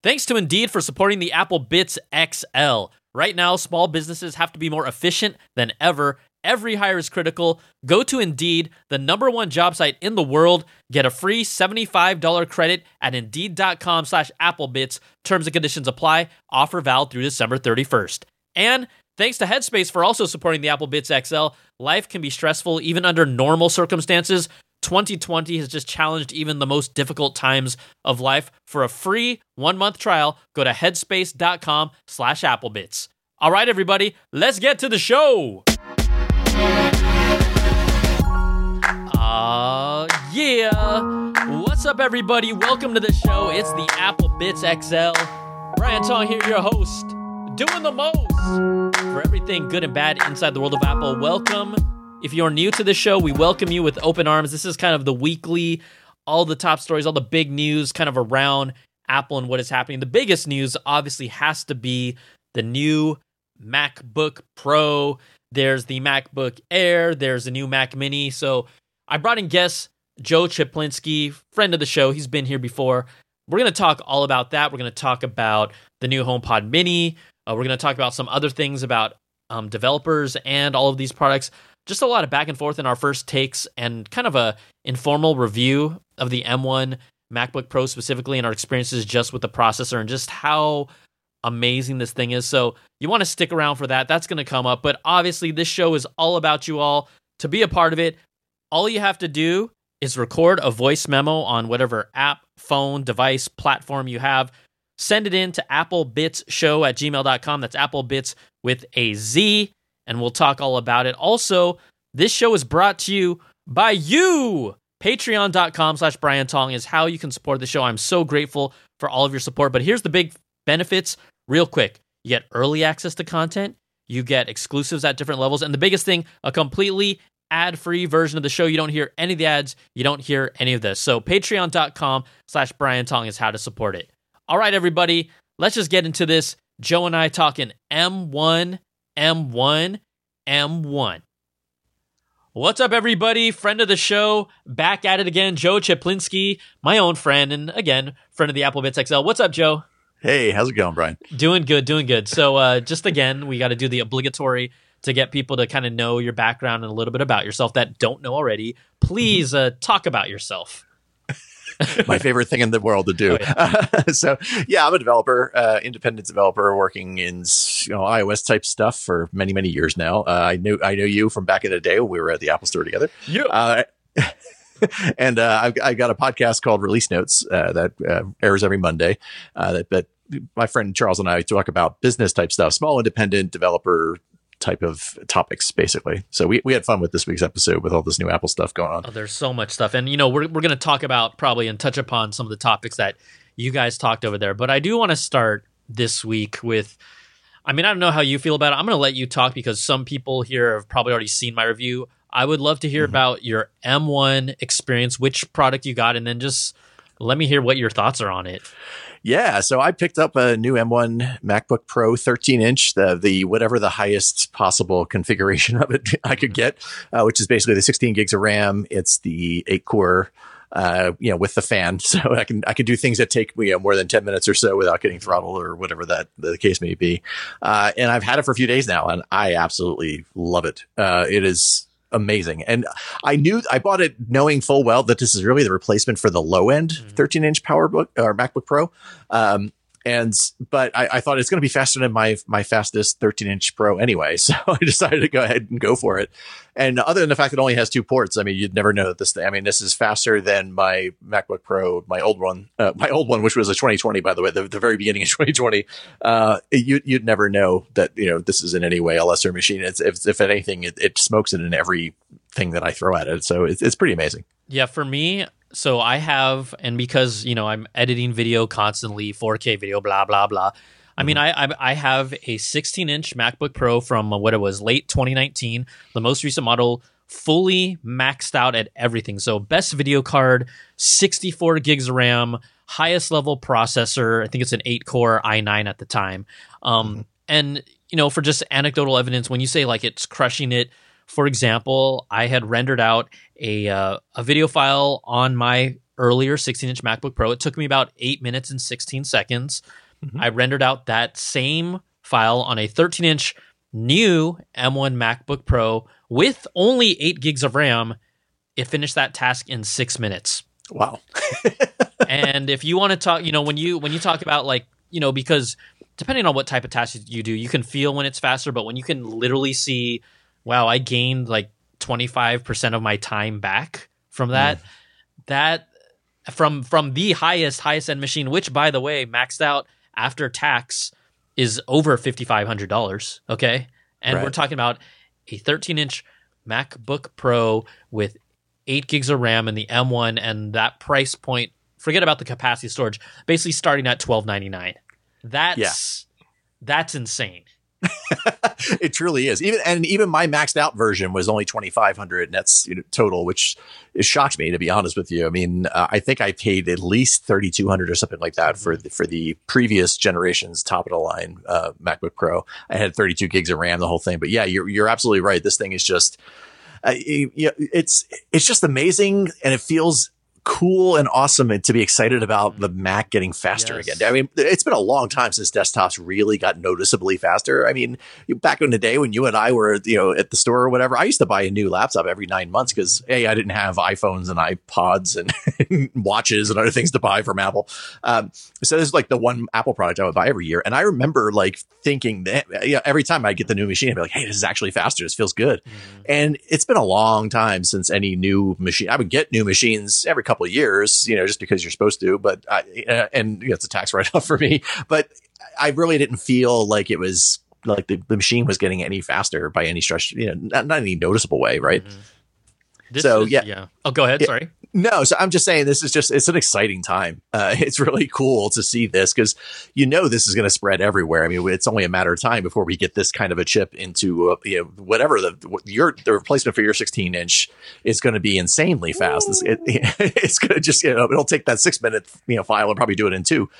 Thanks to Indeed for supporting the Apple Bits XL. Right now, small businesses have to be more efficient than ever. Every hire is critical. Go to Indeed, the number one job site in the world. Get a free $75 credit at Indeed.com/AppleBits. Terms and conditions apply. Offer valid through December 31st. And thanks to Headspace for also supporting the Apple Bits XL. Life can be stressful even under normal circumstances. 2020 has just challenged even the most difficult times of life. For a free 1-month trial, go to headspace.com/applebits. All right, everybody, let's get to the show. Yeah. What's up, everybody? Welcome to the show. It's the Apple Bits XL. Brian Tong here, your host, doing the most for everything good and bad inside the world of Apple. Welcome. If you're new to the show, we welcome you with open arms. This is kind of the weekly, all the top stories, all the big news kind of around Apple and what is happening. The biggest news obviously has to be the new MacBook Pro. There's the MacBook Air. There's a new Mac Mini. So I brought in guest Joe Cieplinski, friend of the show. He's been here before. We're going to talk all about that. We're going to talk about the new HomePod Mini. We're going to talk about some other things about developers and all of these products. Just a lot of back and forth in our first takes and kind of a informal review of the M1 MacBook Pro specifically and our experiences just with the processor and just how amazing this thing is. So you want to stick around for that. That's going to come up. But obviously, this show is all about you all. To be a part of it, all you have to do is record a voice memo on whatever app, phone, device, platform you have. Send it in to applebitsshow@gmail.com. That's applebits with a Z. And we'll talk all about it. Also, this show is brought to you by you. Patreon.com/Brian Tong is how you can support the show. I'm so grateful for all of your support. But here's the big benefits real quick. You get early access to content. You get exclusives at different levels. And the biggest thing, a completely ad-free version of the show. You don't hear any of the ads. You don't hear any of this. So patreon.com/Brian Tong is how to support it. All right, everybody, let's just get into this. Joe and I talking M1. What's up, everybody? Friend of the show, back at it again. Joe Cieplinski, my own friend, and again, friend of the Apple Bits XL. What's up, Joe? Hey, how's it going, Brian? Doing good. So just again, we got to do the obligatory to get people to kind of know your background and a little bit about yourself that don't know already. Please talk about yourself. My favorite thing in the world to do. Oh, yeah. I'm a developer, independent developer, working in iOS type stuff for many years now. I know you from back in the day when we were at the Apple Store together. Yeah. And I got a podcast called Release Notes that airs every Monday. That my friend Charles and I talk about business type stuff, small independent developer type of topics, basically. So we had fun with this week's episode with all this new Apple stuff going on. Oh, there's so much stuff. And, we're going to talk about probably and touch upon some of the topics that you guys talked over there. But I do want to start this week with, I don't know how you feel about it. I'm going to let you talk because some people here have probably already seen my review. I would love to hear about your M1 experience, which product you got, and then just let me hear what your thoughts are on it. Yeah, so I picked up a new M1 MacBook Pro 13-inch, the whatever the highest possible configuration of it I could get, which is basically the 16 gigs of RAM. It's the 8-core, with the fan, so I can do things that take me more than 10 minutes or so without getting throttled or whatever that the case may be. And I've had it for a few days now, and I absolutely love it. It is amazing. And I bought it knowing full well that this is really the replacement for the low end 13-inch PowerBook or MacBook Pro. But I thought it's going to be faster than my fastest 13-inch Pro anyway. So I decided to go ahead and go for it. And other than the fact that it only has 2 ports, you'd never know that this thing. This is faster than my MacBook Pro, my old one, which was a 2020, by the way, the very beginning of 2020. You'd never know that this is in any way a lesser machine. It's, if anything, it smokes it in everything that I throw at it. So it's pretty amazing. Yeah, for me. So I have, and because, I'm editing video constantly, 4K video, blah, blah, blah. I have a 16-inch MacBook Pro from what it was, late 2019, the most recent model, fully maxed out at everything. So best video card, 64 gigs of RAM, highest level processor. I think it's an 8-core i9 at the time. And, for just anecdotal evidence, when you say like it's crushing it, for example, I had rendered out a video file on my earlier 16-inch MacBook Pro. It took me about 8 minutes and 16 seconds. Mm-hmm. I rendered out that same file on a 13-inch new M1 MacBook Pro with only 8 gigs of RAM. It finished that task in 6 minutes. Wow. And if you want to talk, you know, when you talk about, like, you know, because depending on what type of task you do, you can feel when it's faster, but when you can literally see, wow, I gained like 25% of my time back from that, that from the highest end machine, which, by the way, maxed out after tax is over $5,500. Okay. And We're talking about a 13-inch MacBook Pro with 8 gigs of RAM and the M1, and that price point, forget about the capacity storage, basically starting at $1,299. That's insane. It truly is. Even my maxed out version was only $2,500, and that's, you know, total, which shocked me, to be honest with you. I mean, I think I paid at least $3,200 or something like that for the previous generation's top of the line MacBook Pro. I had 32 gigs of RAM, the whole thing. But yeah, you're absolutely right. This thing is just it's just amazing, and it feels cool and awesome, and to be excited about the Mac getting faster again. I mean, it's been a long time since desktops really got noticeably faster. I mean, back in the day when you and I were, you know, at the store or whatever, I used to buy a new laptop every 9 months because, hey, I didn't have iPhones and iPods and watches and other things to buy from Apple. So this is like the one Apple product I would buy every year. And I remember like thinking that, you know, every time I get the new machine, I'd be like, hey, this is actually faster. This feels good. Mm-hmm. And it's been a long time since any new machine. I would get new machines every couple of years, you know, just because you're supposed to, but it's a tax write-off for me, but I really didn't feel like it was like the machine was getting any faster by any stretch, you know, not any noticeable way. Right. Mm-hmm. Oh, go ahead. Sorry. No. So I'm just saying this is just, it's an exciting time. It's really cool to see this because, you know, this is going to spread everywhere. I mean, it's only a matter of time before we get this kind of a chip into, you know, whatever the replacement for your 16-inch is going to be insanely fast. It's going to just, you know, it'll take that 6 minute, you know, file and probably do it in 2.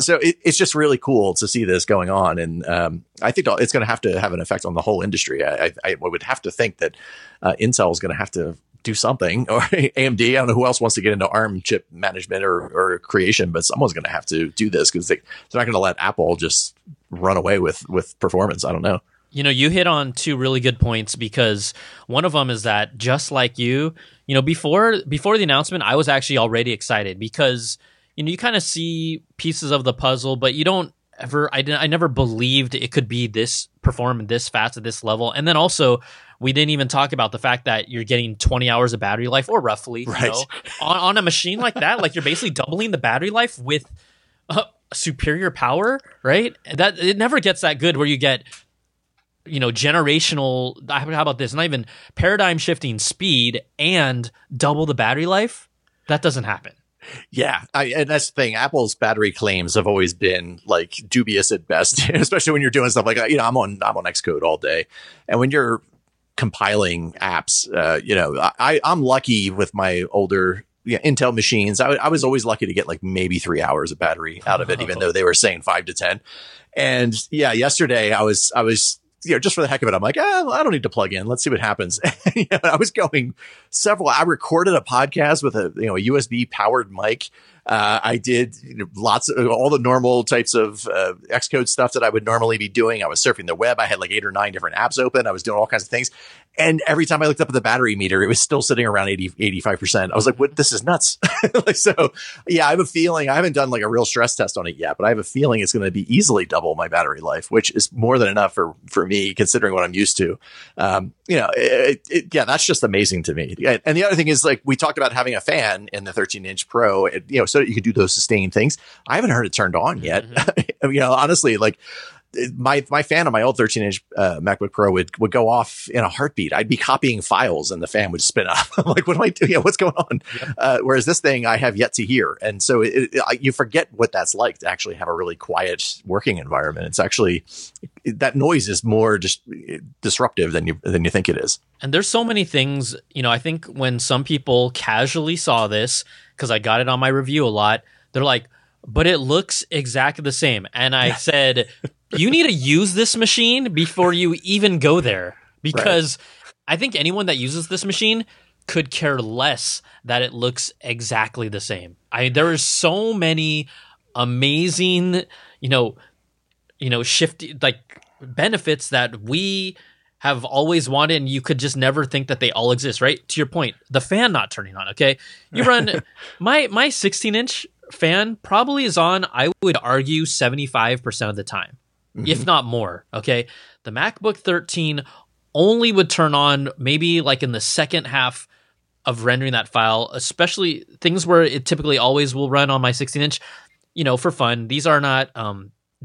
So it's just really cool to see this going on. And I think it's going to have an effect on the whole industry. I would have to think that Intel is going to have to do something, or AMD. I don't know who else wants to get into ARM chip management or creation, but someone's going to have to do this because they're not going to let Apple just run away with performance. I don't know. You know, you hit on 2 really good points, because one of them is that, just like you know, before the announcement, I was actually already excited because, you know, you kind of see pieces of the puzzle, but you don't ever, I never believed it could be this perform this fast at this level. And then also, we didn't even talk about the fact that you're getting 20 hours of battery life, or roughly, you know, on a machine like that. Like, you're basically doubling the battery life with superior power, right? That it never gets that good where you get, you know, generational. How about this? Not even paradigm shifting speed and double the battery life. That doesn't happen. Yeah. And that's the thing. Apple's battery claims have always been like dubious at best, especially when you're doing stuff like, you know, I'm on Xcode all day. And when you're compiling apps, you know, I'm lucky with my older Intel machines. I was always lucky to get like maybe 3 hours of battery out of it, even though they were saying 5 to 10. And yeah, yesterday I was, you know, just for the heck of it, I'm like, I don't need to plug in. Let's see what happens. And, you know, I was going several. I recorded a podcast with a, you know, a USB powered mic. I did, you know, lots of all the normal types of Xcode stuff that I would normally be doing. I was surfing the web. I had like 8 or 9 different apps open. I was doing all kinds of things. And every time I looked up at the battery meter, it was still sitting around 85%. I was like, what? This is nuts. Like, so yeah, I have a feeling, I haven't done like a real stress test on it yet, but I have a feeling it's going to be easily double my battery life, which is more than enough for me, considering what I'm used to. You know, that's just amazing to me. And the other thing is, like, we talked about having a fan in the 13-inch Pro, you know, so that you could do those sustained things. I haven't heard it turned on yet. Mm-hmm. You know, honestly, like, my fan on my old 13-inch MacBook Pro would go off in a heartbeat. I'd be copying files and the fan would spin up. I'm like, what am I doing? Yeah, what's going on? Yep. Whereas this thing I have yet to hear. And so you forget what that's like to actually have a really quiet working environment. It's actually, that noise is more just disruptive than you think it is. And there's so many things, you know, I think when some people casually saw this, because I got it on my review a lot, they're like, but it looks exactly the same. And I said, you need to use this machine before you even go there, because I think anyone that uses this machine could care less that it looks exactly the same. There are so many amazing, shifty benefits that we have always wanted, and you could just never think that they all exist, right? To your point, the fan not turning on, okay? You run my 16-inch fan probably is on, I would argue, 75% of the time, if not more, okay? The MacBook 13 only would turn on maybe in the second half of rendering that file, especially things where it typically always will run on my 16-inch, for fun. These are not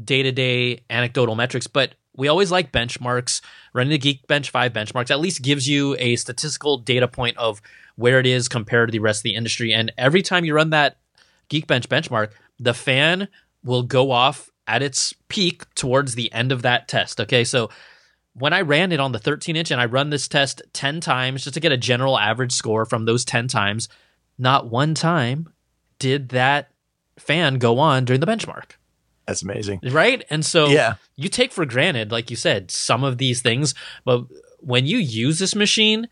day-to-day anecdotal metrics, but we always like benchmarks. Running the Geekbench 5 benchmarks at least gives you a statistical data point of where it is compared to the rest of the industry. And every time you run that Geekbench benchmark, the fan will go off at its peak towards the end of that test. Okay, so when I ran it on the 13-inch and I run this test 10 times just to get a general average score from those 10 times, not one time did that fan go on during the benchmark. That's amazing. Right? And so you take for granted, like you said, some of these things, but when you use this machine,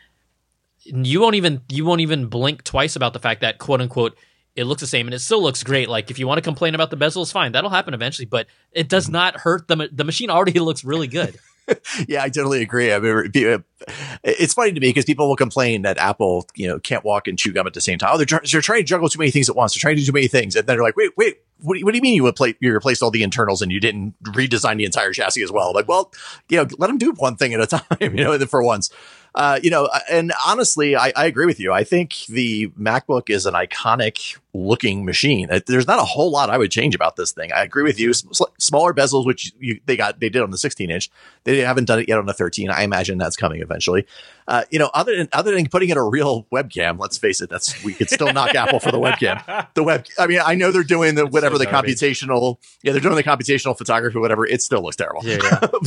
you won't even blink twice about the fact that, quote unquote, it looks the same, and it still looks great. Like, if you want to complain about the bezel, it's fine. That'll happen eventually, but it does not hurt. The machine already looks really good. Yeah, I totally agree. I mean, it's funny to me because people will complain that Apple, can't walk and chew gum at the same time. Oh, they're trying to juggle too many things at once. They're trying to do too many things. And then they're like, wait, what do you mean you replaced all the internals and you didn't redesign the entire chassis as well? Like, well, let them do one thing at a time, for once. And honestly, I agree with you. I think the MacBook is an iconic looking machine. There's not a whole lot I would change about this thing. I agree with you. Smaller bezels, which they did on the 16-inch. They haven't done it yet on the 13. I imagine that's coming eventually. Other than putting in a real webcam, let's face it, we could still knock Apple for the webcam. I mean, I know they're doing they're doing the computational photography, whatever. It still looks terrible. Yeah.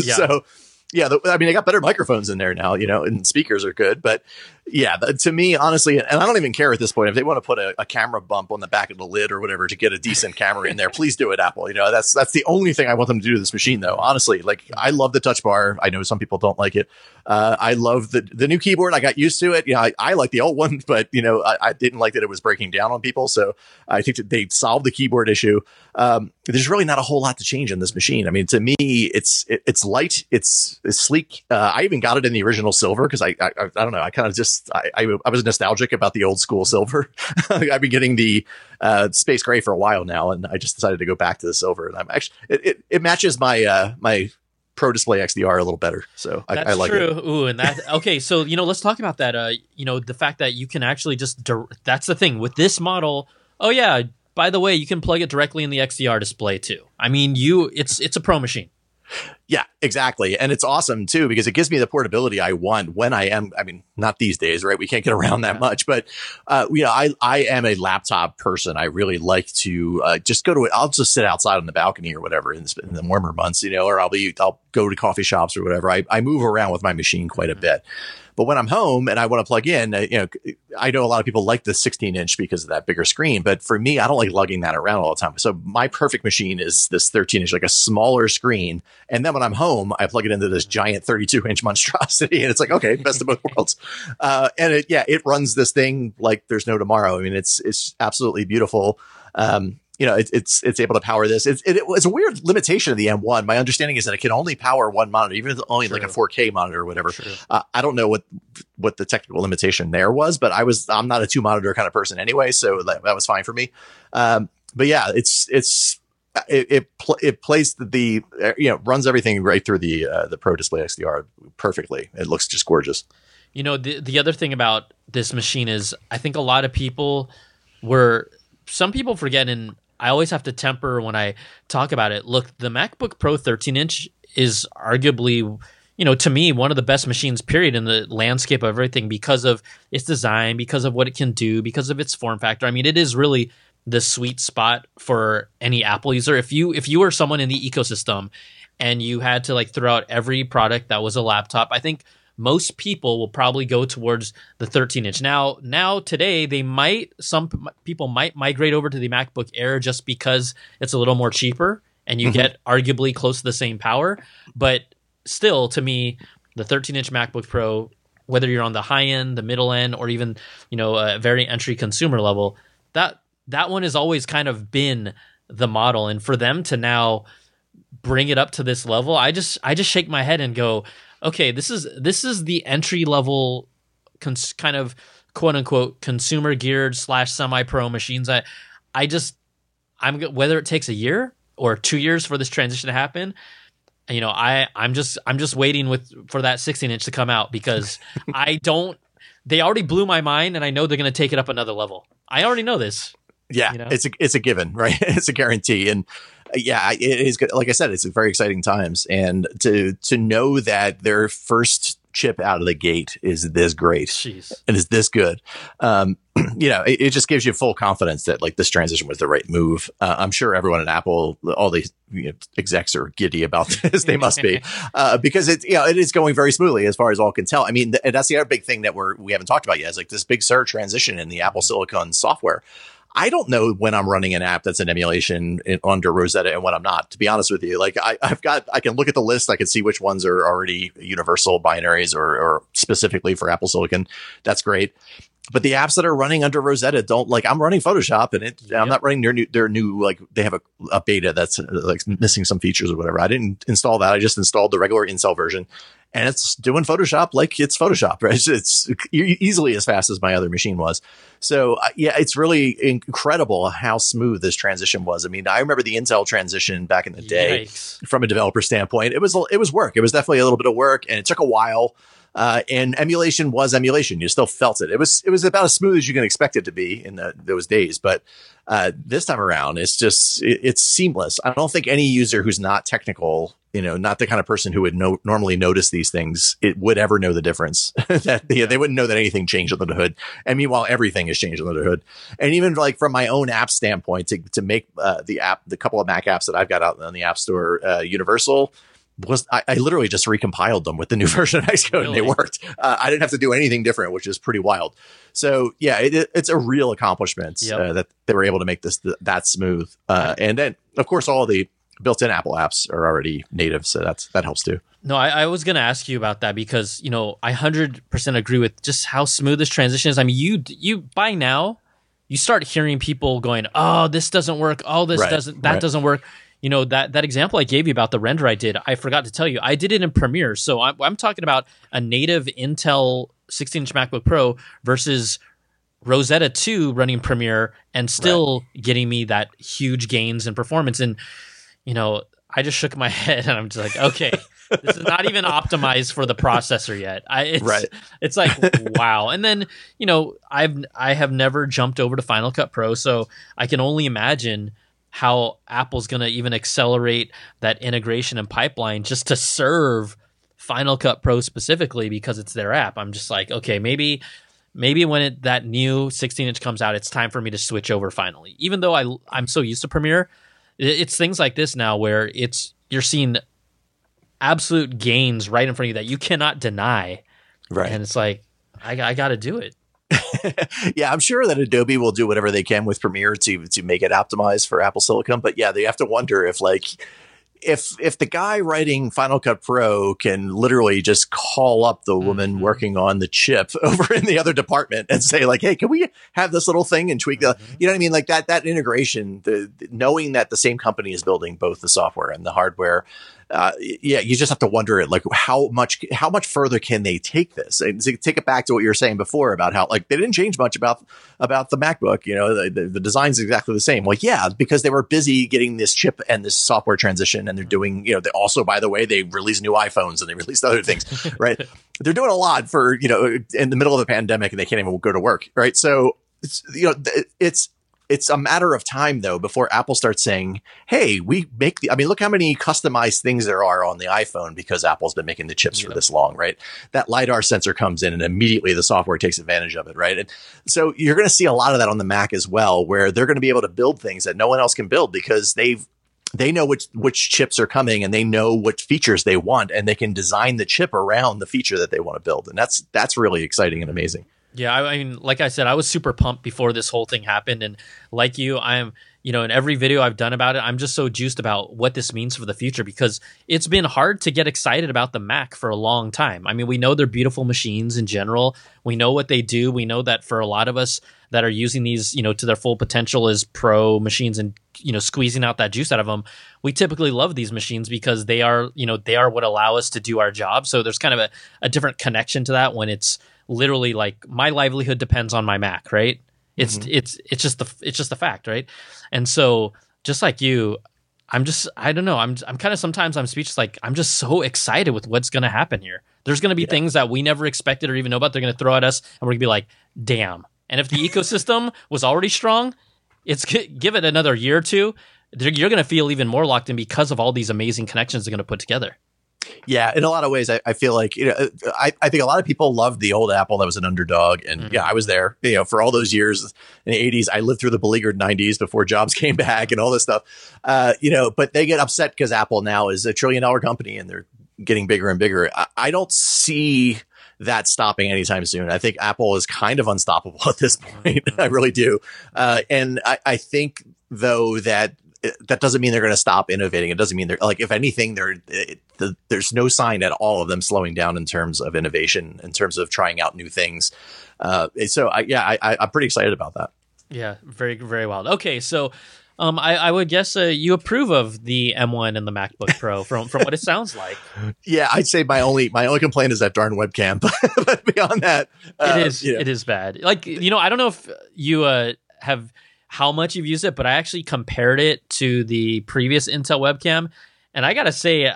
Yeah. So. Yeah, they got better microphones in there now, and speakers are good. But yeah, to me, honestly, and I don't even care at this point, if they want to put a camera bump on the back of the lid or whatever to get a decent camera in there, please do it, Apple. That's the only thing I want them to do to this machine, though. Honestly, I love the touch bar. I know some people don't like it. I love the new keyboard. I got used to it. I like the old one, but I didn't like that it was breaking down on people. So I think that they solved the keyboard issue. There's really not a whole lot to change in this machine. I mean, to me, it's light. It's sleek. I even got it in the original silver because I don't know. I kind of just I was nostalgic about the old school silver. I've been getting the space gray for a while now, and I just decided to go back to the silver. And I'm actually it matches my my Pro Display XDR a little better. So I like true. It. Ooh, and that okay. So let's talk about that. The fact that you can actually just that's the thing with this model. Oh yeah, by the way, you can plug it directly in the XDR display too. I mean, it's a pro machine. Yeah, exactly. And it's awesome, too, because it gives me the portability I want when I am. I mean, not these days, right? We can't get around that much. But, I am a laptop person. I really like to just go to it. I'll just sit outside on the balcony or whatever in the warmer months, or I'll go to coffee shops or whatever. I move around with my machine quite a bit. But when I'm home and I want to plug in, I know a lot of people like the 16-inch because of that bigger screen. But for me, I don't like lugging that around all the time. So my perfect machine is this 13-inch, like a smaller screen. And then when I'm home, I plug it into this giant 32-inch monstrosity. And it's like, okay, best of both worlds. It runs this thing like there's no tomorrow. I mean, it's absolutely beautiful. It's able to power this. It's a weird limitation of the M1. My understanding is that it can only power one monitor, even if it's only like a 4K monitor or whatever. I don't know what the technical limitation there was, but I'm not a two monitor kind of person anyway, so that was fine for me. But yeah, it plays runs everything right through the Pro Display XDR perfectly. It looks just gorgeous. The other thing about this machine is I think a lot of people some people forget, and I always have to temper when I talk about it. Look, the MacBook Pro 13-inch is arguably, to me, one of the best machines, period, in the landscape of everything because of its design, because of what it can do, because of its form factor. I mean, it is really the sweet spot for any Apple user. If you were someone in the ecosystem and you had to throw out every product that was a laptop, I think most people will probably go towards the 13-inch. Now today, some people might migrate over to the MacBook Air just because it's a little more cheaper and you get arguably close to the same power. But still, to me, the 13-inch MacBook Pro whether you're on the high end, the middle end, or even, you know, a very entry consumer level, that one has always kind of been the model. And for them to now bring it up to this level, I just shake my head and go, okay, this is the entry level kind of quote unquote consumer geared / semi-pro machines. I'm whether it takes a year or 2 years for this transition to happen, you know, I'm just waiting for that 16-inch to come out, because they already blew my mind, and I know they're going to take it up another level. I already know this. Yeah, you know? It's a given, right? It's a guarantee. And yeah, it is good. Like I said, it's very exciting times, and to know that their first chip out of the gate is this great. Jeez. And is this good. You know, it just gives you full confidence that like this transition was the right move. I'm sure everyone at Apple, all the execs are giddy about this. They must be, because it is going very smoothly as far as all can tell. I mean, and that's the other big thing that we haven't talked about yet, is like this Big Sur transition in the Apple Silicon software. I don't know when I'm running an app that's an emulation under Rosetta and when I'm not, to be honest with you. Like I can look at the list. I can see which ones are already universal binaries or specifically for Apple Silicon. That's great. But the apps that are running under Rosetta don't, like, I'm running Photoshop and I'm not running their new, like they have a beta that's like missing some features or whatever. I didn't install that. I just installed the regular Intel version. And it's doing Photoshop like it's Photoshop, right? It's easily as fast as my other machine was. So, yeah, it's really incredible how smooth this transition was. I mean, I remember the Intel transition back in the day. Yikes. From a developer standpoint. It was work. It was definitely a little bit of work, and it took a while. And emulation was emulation. You still felt it. It was about as smooth as you can expect it to be in those days. But this time around, it's seamless. I don't think any user who's not technical, not the kind of person who would normally notice these things, it would ever know the difference. They wouldn't know that anything changed under the hood. And meanwhile, everything has changed under the hood. And even like from my own app standpoint, to make the couple of Mac apps that I've got out on the App Store universal. I literally just recompiled them with the new version of Xcode, really? And they worked. I didn't have to do anything different, which is pretty wild. So yeah, it's a real accomplishment. Yep. That they were able to make this that smooth. And then of course all of the built-in Apple apps are already native, so that helps too. No, I was going to ask you about that, because I 100% agree with just how smooth this transition is. I mean, you by now you start hearing people going, "Oh, this doesn't work. Oh, this doesn't. That doesn't work." That example I gave you about the render I did, I forgot to tell you, I did it in Premiere. So I'm talking about a native Intel 16-inch MacBook Pro versus Rosetta 2 running Premiere and still getting me that huge gains in performance. And, I just shook my head and I'm just like, okay, this is not even optimized for the processor yet. It's like, wow. And then, I have never jumped over to Final Cut Pro, so I can only imagine how Apple's going to even accelerate that integration and pipeline just to serve Final Cut Pro specifically, because it's their app. I'm just like, okay, maybe when that new 16-inch comes out, it's time for me to switch over finally. Even though I'm so used to Premiere, it's things like this now where you're seeing absolute gains right in front of you that you cannot deny. Right. And it's like, I got to do it. Yeah, I'm sure that Adobe will do whatever they can with Premiere to make it optimized for Apple Silicon. But yeah, they have to wonder if if the guy writing Final Cut Pro can literally just call up the woman working on the chip over in the other department and say, like, hey, can we have this little thing and tweak the, you know what I mean? Like that integration, knowing that the same company is building both the software and the hardware. You just have to wonder it, like how much further can they take this? And to take it back to what you were saying before about how like they didn't change much about the MacBook. The design's exactly the same. Well, yeah, because they were busy getting this chip and this software transition, and they're doing they also, by the way, they released new iPhones and they released other things, right? They're doing a lot for in the middle of the pandemic, and they can't even go to work, right? So it's a matter of time, though, before Apple starts saying, hey, look how many customized things there are on the iPhone because Apple's been making the chips for this long, right? That LiDAR sensor comes in and immediately the software takes advantage of it, right? And so you're going to see a lot of that on the Mac as well, where they're going to be able to build things that no one else can build because they know which chips are coming, and they know what features they want, and they can design the chip around the feature that they want to build. And that's really exciting and amazing. Yeah, I mean, like I said, I was super pumped before this whole thing happened. And like you, I'm, you know, in every video I've done about it, I'm just so juiced about what this means for the future, because it's been hard to get excited about the Mac for a long time. I mean, we know they're beautiful machines in general. We know what they do. We know that for a lot of us that are using these, you know, to their full potential as pro machines and, you know, squeezing out that juice out of them, we typically love these machines because they are, you know, they are what allow us to do our job. So there's kind of a different connection to that when it's literally like my livelihood depends on my Mac, right? It's mm-hmm. it's just the fact, right? And so just like you, I'm kind of, sometimes I'm speechless. Like, I'm just so excited with what's going to happen here. There's going to be things that we never expected or even know about. They're going to throw at us and we're going to be like, damn. And if the ecosystem was already strong, it's give it another year or two, you're going to feel even more locked in because of all these amazing connections they're going to put together. Yeah, in a lot of ways, I feel like, you know, I think a lot of people loved the old Apple that was an underdog. And mm-hmm. yeah, I was there, you know, for all those years in the 80s. I lived through the beleaguered 90s before Jobs came back and all this stuff, you know, but they get upset because Apple now is $1 trillion company and they're getting bigger and bigger. I don't see that stopping anytime soon. I think Apple is kind of unstoppable at this point. I really do. And I think, though, that doesn't mean they're going to stop innovating. It doesn't mean they're, like, if anything, there's no sign at all of them slowing down in terms of innovation, in terms of trying out new things. So I'm pretty excited about that. Yeah, very, very wild. Okay, so I would guess you approve of the M1 and the MacBook Pro from what it sounds like. Yeah, I'd say my only complaint is that darn webcam. But beyond that, it is bad. Like, you know, I don't know if you have how much you've used it, but I actually compared it to the previous Intel webcam. And I got to say,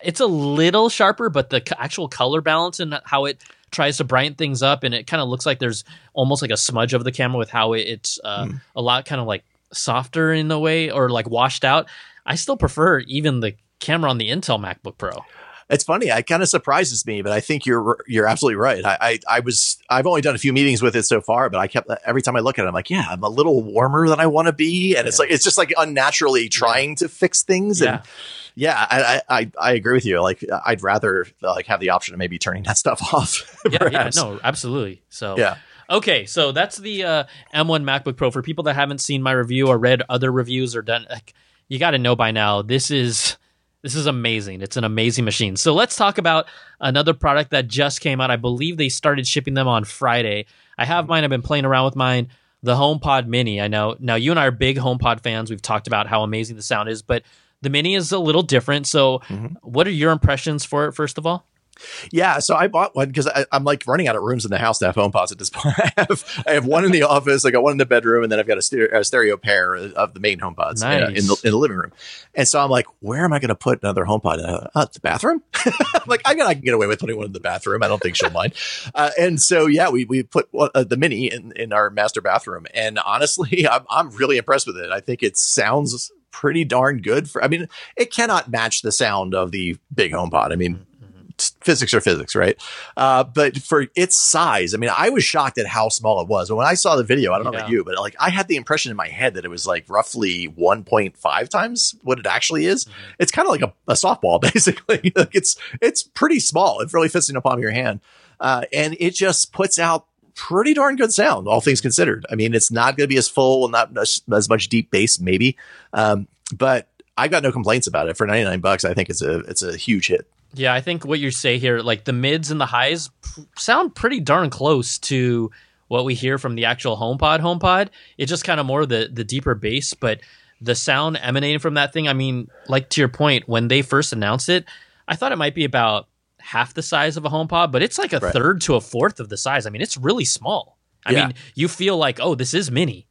it's a little sharper, but the actual color balance and how it tries to brighten things up. And it kind of looks like there's almost like a smudge of the camera with how it's a lot kind of like softer in a way, or like washed out. I still prefer even the camera on the Intel MacBook Pro. It's funny. It kind of surprises me, but I think you're absolutely right. I've only done a few meetings with it so far, but I kept, every time I look at it, I'm like, yeah, I'm a little warmer than I want to be, and it's just like unnaturally trying to fix things. Yeah. And yeah, I agree with you. Like, I'd rather like have the option of maybe turning that stuff off. No, absolutely. So yeah. Okay, so that's the M1 MacBook Pro. For people that haven't seen my review or read other reviews or done, like, you got to know by now. This is amazing. It's an amazing machine. So let's talk about another product that just came out. I believe they started shipping them on Friday. I have mine. I've been playing around with mine, the HomePod Mini. I know. Now, you and I are big HomePod fans. We've talked about how amazing the sound is, but the Mini is a little different. So what are your impressions for it, first of all? Yeah, so I bought one because I'm like running out of rooms in the house to have HomePods at this point. I have one in the office, I got one in the bedroom, and then I've got a stereo pair of the main HomePods in the living room. And so I'm like, where am I going to put another HomePod? The bathroom? Like, I can get away with putting one in the bathroom. I don't think she'll mind. And so yeah, we put the Mini in our master bathroom, and honestly, I'm really impressed with it. I think it sounds pretty darn good. It cannot match the sound of the big HomePod. I mean. Physics are physics, right? But for its size, I was shocked at how small it was. And when I saw the video, I don't know about you, but like, I had the impression in my head that it was like roughly 1.5 times what it actually is. Mm-hmm. It's kind of like a softball, basically. Like, it's pretty small. It really fits in the palm of your hand. And it just puts out pretty darn good sound, all things considered. I mean, it's not going to be as full, not as much deep bass, maybe. But I got no complaints about it. For $99, I think it's a huge hit. Yeah, I think what you say here, like the mids and the highs sound pretty darn close to what we hear from the actual HomePod. It's just kind of more the deeper bass, but the sound emanating from that thing, like to your point, when they first announced it, I thought it might be about half the size of a HomePod, but it's like a third to a fourth of the size. It's really small. I mean, you feel like, oh, this is mini.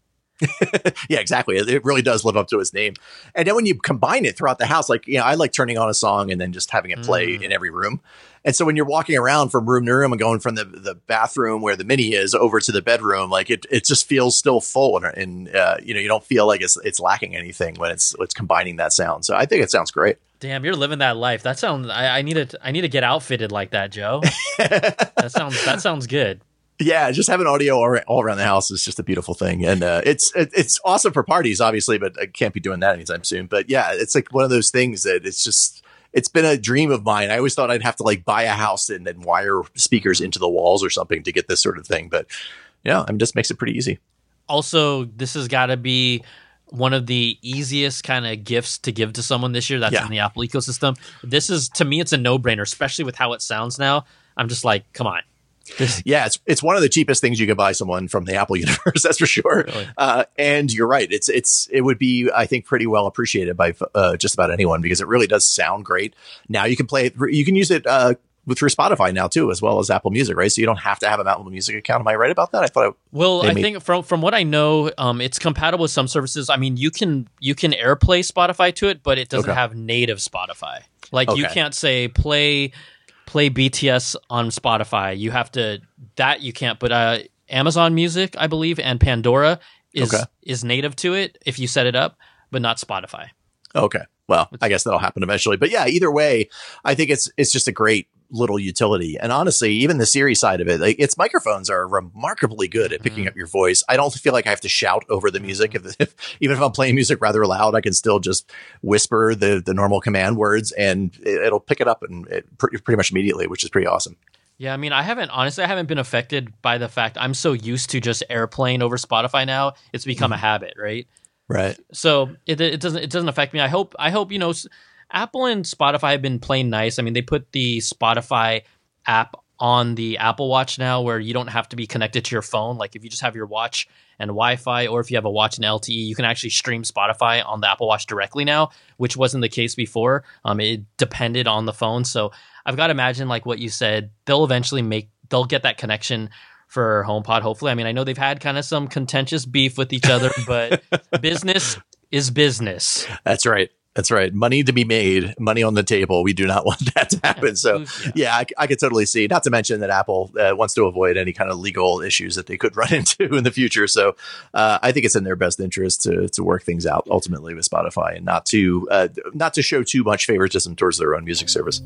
Yeah, exactly. It really does live up to its name. And then when you combine it throughout the house, like, you know, I like turning on a song and then just having it play in every room. And so when you're walking around from room to room and going from the bathroom where the Mini is over to the bedroom, like it just feels still full, and you know, you don't feel like it's lacking anything when it's combining that sound. So I think it sounds great. Damn, you're living that life. That sounds. I need to get outfitted like that, Joe. That sounds good. Yeah, just having audio all around the house is just a beautiful thing. And it's awesome for parties, obviously, but I can't be doing that anytime soon. But yeah, it's like one of those things that it's just – it's been a dream of mine. I always thought I'd have to like buy a house and then wire speakers into the walls or something to get this sort of thing. But yeah, I mean, just makes it pretty easy. Also, this has got to be one of the easiest kind of gifts to give to someone this year that's in the Apple ecosystem. This is, to me, it's a no-brainer, especially with how it sounds now. I'm just like, come on. Yeah, it's one of the cheapest things you could buy someone from the Apple universe, that's for sure. Really? And you're right, it would be, I think, pretty well appreciated by just about anyone because it really does sound great. Now you can play it, you can use it through Spotify now too, as well as Apple Music, right? So you don't have to have an Apple Music account. Am I right about that? I think from what I know, it's compatible with some services. I mean, you can AirPlay Spotify to it, but it doesn't have native Spotify. Like you can't say play BTS on Spotify. You have to, that you can't, but Amazon Music, I believe, and Pandora is native to it if you set it up, but not Spotify. Okay. Well, I guess that'll happen eventually. But yeah, either way, I think it's just a great little utility. And honestly, even the Siri side of it, like its microphones are remarkably good at picking up your voice. I don't feel like I have to shout over the music. Even if I'm playing music rather loud, I can still just whisper the normal command words and it'll pick it up and pretty much immediately, which is pretty awesome. Yeah, I mean, I haven't been affected by the fact I'm so used to just airplaying over Spotify now. It's become a habit, right? Right. So it doesn't affect me. I hope, you know, Apple and Spotify have been playing nice. I mean, they put the Spotify app on the Apple Watch now where you don't have to be connected to your phone. Like if you just have your watch and Wi-Fi, or if you have a watch and LTE, you can actually stream Spotify on the Apple Watch directly now, which wasn't the case before. It depended on the phone. So I've got to imagine, like what you said, they'll get that connection for HomePod, hopefully. I mean, I know they've had kind of some contentious beef with each other, but business is business. That's right. That's right. Money to be made, money on the table. We do not want that to happen. So yeah, I could totally see, not to mention that Apple wants to avoid any kind of legal issues that they could run into in the future. So I think it's in their best interest to work things out ultimately with Spotify and not to show too much favoritism towards their own music service.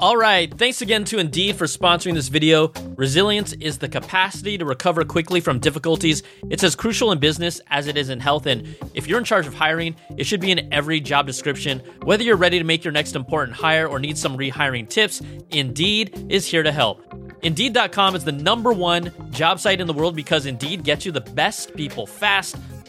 All right. Thanks again to Indeed for sponsoring this video. Resilience is the capacity to recover quickly from difficulties. It's as crucial in business as it is in health. And if you're in charge of hiring, it should be in every job description. Whether you're ready to make your next important hire or need some rehiring tips, Indeed is here to help. Indeed.com is the #1 job site in the world because Indeed gets you the best people fast.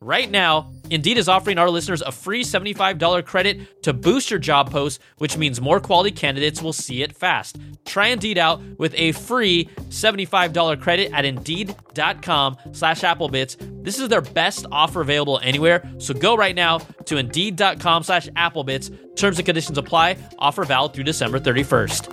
Right now, Indeed is offering our listeners a free $75 credit to boost your job post, which means more quality candidates will see it fast. Try Indeed out with a free $75 credit at Indeed.com/Applebits. This is their best offer available anywhere, so go right now to Indeed.com/Applebits. Terms and conditions apply. Offer valid through December 31st.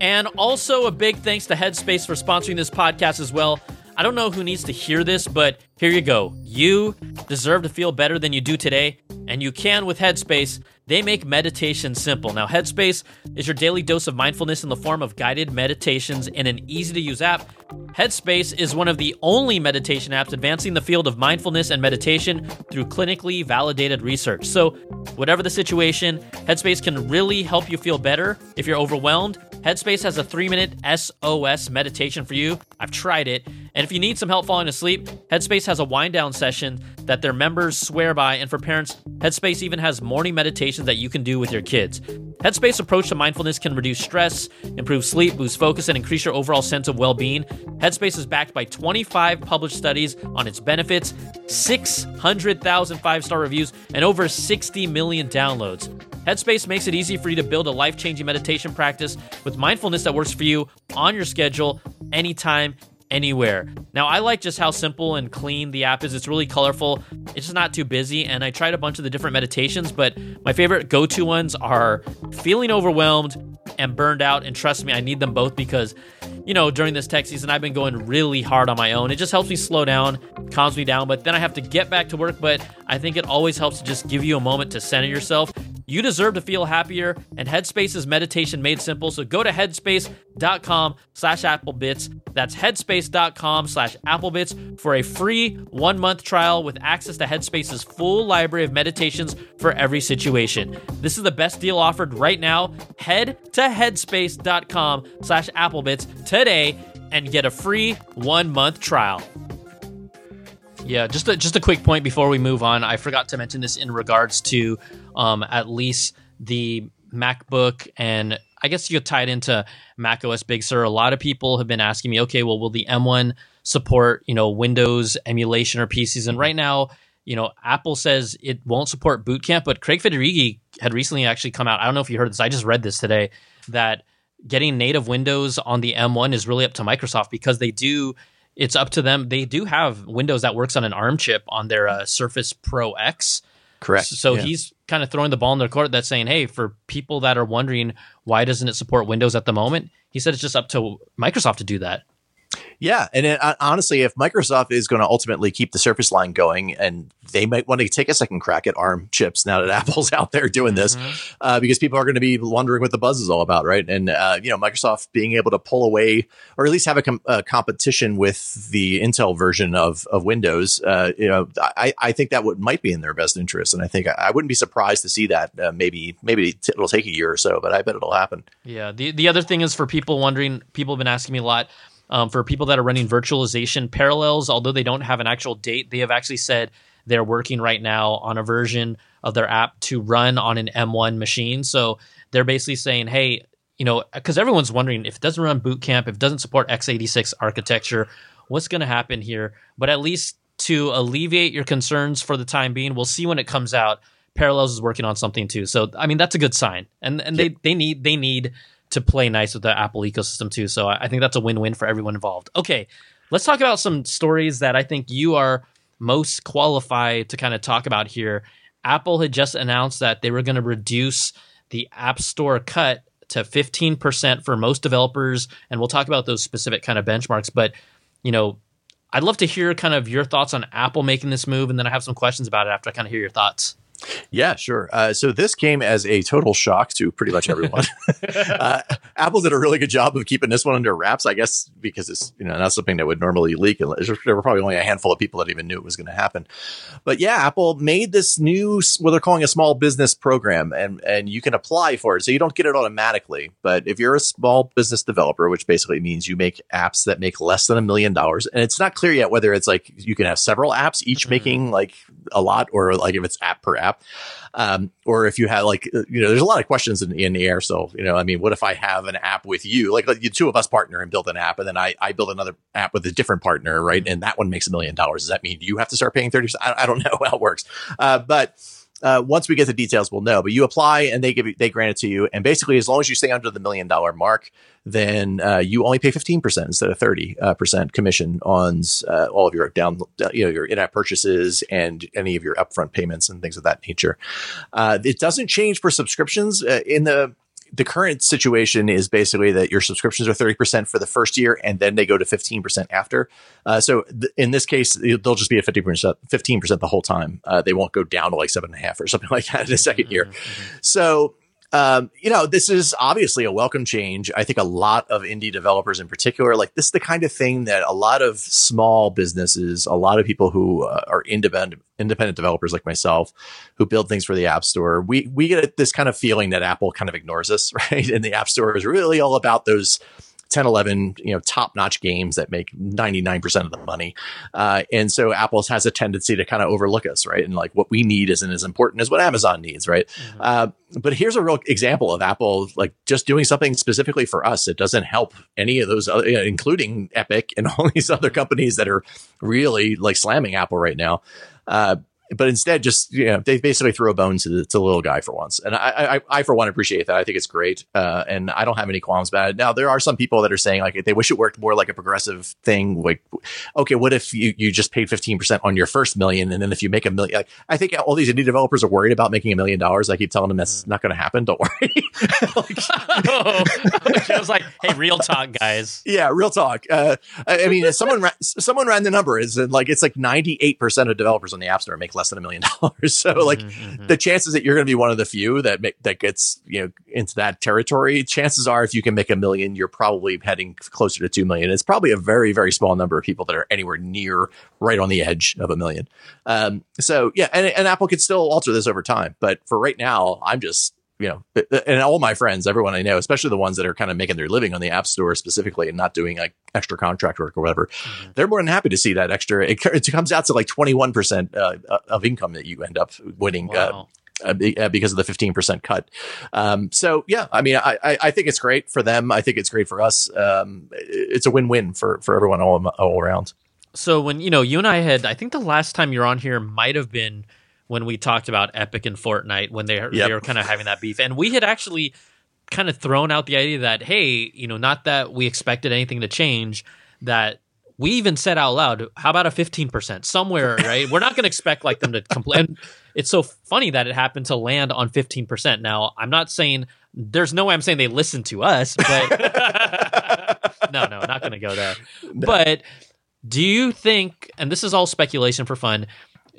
And also a big thanks to Headspace for sponsoring this podcast as well. I don't know who needs to hear this, but here you go. You deserve to feel better than you do today, and you can with Headspace. They make meditation simple. Now, Headspace is your daily dose of mindfulness in the form of guided meditations in an easy-to-use app. Headspace is one of the only meditation apps advancing the field of mindfulness and meditation through clinically validated research. So whatever the situation, Headspace can really help you feel better. If you're overwhelmed, Headspace has a 3-minute SOS meditation for you. I've tried it. And if you need some help falling asleep, Headspace has a wind-down session that their members swear by. And for parents, Headspace even has morning meditations that you can do with your kids. Headspace's approach to mindfulness can reduce stress, improve sleep, boost focus, and increase your overall sense of well-being. Headspace is backed by 25 published studies on its benefits, 600,000 5-star reviews, and over 60 million downloads. Headspace makes it easy for you to build a life-changing meditation practice with mindfulness that works for you on your schedule, anytime, anywhere. Now, I like just how simple and clean the app is. It's really colorful. It's just not too busy. And I tried a bunch of the different meditations, but my favorite go-to ones are feeling overwhelmed and burned out. And trust me, I need them both because, you know, during this tech season, I've been going really hard on my own. It just helps me slow down, calms me down, but then I have to get back to work. But I think it always helps to just give you a moment to center yourself. You deserve to feel happier, and Headspace is meditation made simple. So go to headspace.com/applebits. That's headspace.com/applebits for a free 1-month trial with access to Headspace's full library of meditations for every situation. This is the best deal offered right now. Head to headspace.com/applebits today and get a free 1-month trial. Yeah, just a quick point before we move on. I forgot to mention this in regards to at least the MacBook, and I guess you could tie it into macOS Big Sur. A lot of people have been asking me, okay, well, will the M1 support, Windows emulation or PCs? And right now, Apple says it won't support Boot Camp, but Craig Federighi had recently actually come out. I don't know if you heard this. I just read this today that getting native Windows on the M1 is really up to Microsoft, because it's up to them. They do have Windows that works on an ARM chip on their Surface Pro X. Correct. So yeah. He's kind of throwing the ball in their court that's saying, hey, for people that are wondering why doesn't it support Windows at the moment, he said it's just up to Microsoft to do that. Yeah. And honestly, if Microsoft is going to ultimately keep the Surface line going, and they might want to take a second crack at ARM chips now that Apple's out there doing this, because people are going to be wondering what the buzz is all about. Right. And, Microsoft being able to pull away, or at least have a competition with the Intel version of Windows. I think that might be in their best interest. And I think I wouldn't be surprised to see that. Maybe it'll take a year or so, but I bet it'll happen. Yeah. The other thing is, for people wondering, people have been asking me a lot. For people that are running virtualization parallels, although they don't have an actual date, they have actually said they're working right now on a version of their app to run on an M1 machine. So they're basically saying, hey, because everyone's wondering, if it doesn't run Boot Camp, if it doesn't support x86 architecture, what's going to happen here? But at least to alleviate your concerns for the time being, we'll see when it comes out. Parallels is working on something too. So, I mean, that's a good sign. And yep. they need to play nice with the Apple ecosystem too. So I think that's a win-win for everyone involved. Okay, let's talk about some stories that I think you are most qualified to kind of talk about here. Apple had just announced that they were going to reduce the App Store cut to 15% for most developers. And we'll talk about those specific kind of benchmarks. But, I'd love to hear kind of your thoughts on Apple making this move. And then I have some questions about it after I kind of hear your thoughts. Yeah, sure. So this came as a total shock to pretty much everyone. Apple did a really good job of keeping this one under wraps, I guess, because it's not something that would normally leak. There were probably only a handful of people that even knew it was going to happen. But yeah, Apple made this new, what they're calling a small business program, and you can apply for it. So you don't get it automatically. But if you're a small business developer, which basically means you make apps that make less than $1 million, and it's not clear yet whether it's like you can have several apps, each making like a lot, or like if it's app per app. Or if you had there's a lot of questions in the air. So, what if I have an app with you, like the two of us partner and build an app, and then I build another app with a different partner, right? And that one makes $1 million. Does that mean you have to start paying 30%? I don't know how it works. But once we get the details, we'll know. But you apply and they grant it to you. And basically, as long as you stay under the $1 million mark, then you only pay 15% instead of 30% commission on all of your your in-app purchases and any of your upfront payments and things of that nature. It doesn't change for subscriptions. The current situation is basically that your subscriptions are 30% for the first year, and then they go to 15% after. So in this case, they'll just be at 15% the whole time. They won't go down to like 7.5 or something like that in the second year. So, this is obviously a welcome change. I think a lot of indie developers in particular, like this is the kind of thing that a lot of small businesses, a lot of people who are independent developers like myself who build things for the App Store, we get this kind of feeling that Apple kind of ignores us, right? And the App Store is really all about those 10, 11, top-notch games that make 99% of the money. And so Apple has a tendency to kind of overlook us, right? And like what we need isn't as important as what Amazon needs, right? Mm-hmm. But here's a real example of Apple like just doing something specifically for us. It doesn't help any of those other, including Epic and all these other companies that are really like slamming Apple right now. But instead, just they basically threw a bone to the little guy for once, and I for one appreciate that. I think it's great, and I don't have any qualms about it. Now there are some people that are saying like they wish it worked more like a progressive thing. Like, okay, what if you just paid 15% on your first $1 million, and then if you make $1 million, like, I think all these indie developers are worried about making $1 million. I keep telling them that's not going to happen. Don't worry. I was like, hey, real talk, guys. Yeah, real talk. I mean, someone ran the numbers, and like it's like 98% of developers on the App Store make less than $1 million. So like the chances that you're going to be one of the few that gets, you know, into that territory, chances are if you can make $1 million, you're probably heading closer to 2 million. It's probably a very, very small number of people that are anywhere near right on the edge of $1 million. So yeah, and Apple could still alter this over time, but for right now, I'm just, you know, and all my friends, everyone I know, especially the ones that are kind of making their living on the App Store specifically and not doing like extra contract work or whatever, they're more than happy to see that extra. It comes out to like 21% of income that you end up winning. Wow. Because of the 15% cut. So yeah, I mean, I think it's great for them. I think it's great for us. It's a win-win for everyone all around. So when, you know, you and I had, I think the last time you're on here might have been when we talked about Epic and Fortnite, when they were kind of having that beef. And we had actually kind of thrown out the idea that, hey, you know, not that we expected anything to change, that we even said out loud, how about a 15% somewhere, right? We're not going to expect like them to complain. It's so funny that it happened to land on 15%. Now, I'm not saying, there's no way I'm saying they listened to us, but no, not going to go there. No. But do you think, and this is all speculation for fun,